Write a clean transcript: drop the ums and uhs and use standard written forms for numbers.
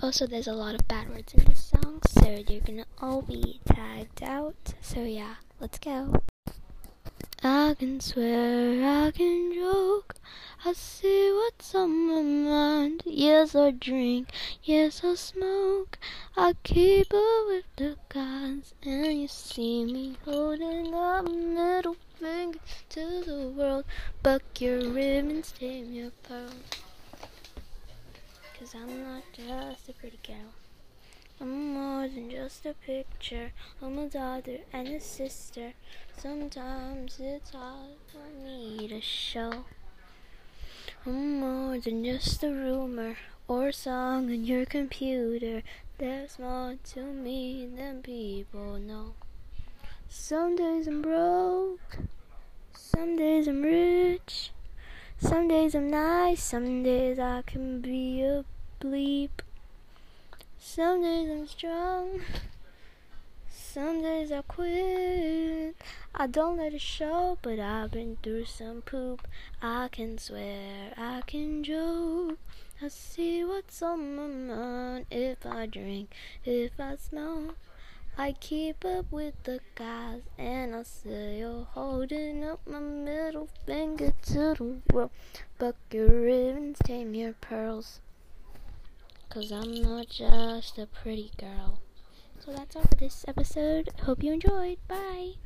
Also, there's a lot of bad words in this song, so you're gonna all be tagged out. So yeah, let's go. I can swear, I can joke, I see what's on my mind. Yes, I drink, yes, I smoke, I keep up with the guys. And you see me holding up my middle finger to the world. Buck your ribbons, tame your pearls. Cause I'm not just a pretty girl, I'm more than just a picture. I'm a daughter and a sister. Sometimes it's hard for me to show. I'm more than just a rumor or a song on your computer. There's more to me than people know. Some days I'm broke, some days I'm rich. Some days I'm nice, some days I can be a bleep. Some days I'm strong, some days I quit. I don't let it show, but I've been through some poop. I can swear, I can joke, I see what's on my mind. If I drink, if I smoke, I keep up with the guys. And I say you're holding up my middle finger to the world. Buck your ribbons, tame your pearls. Cause I'm not just a pretty girl. So that's all for this episode. Hope you enjoyed. Bye.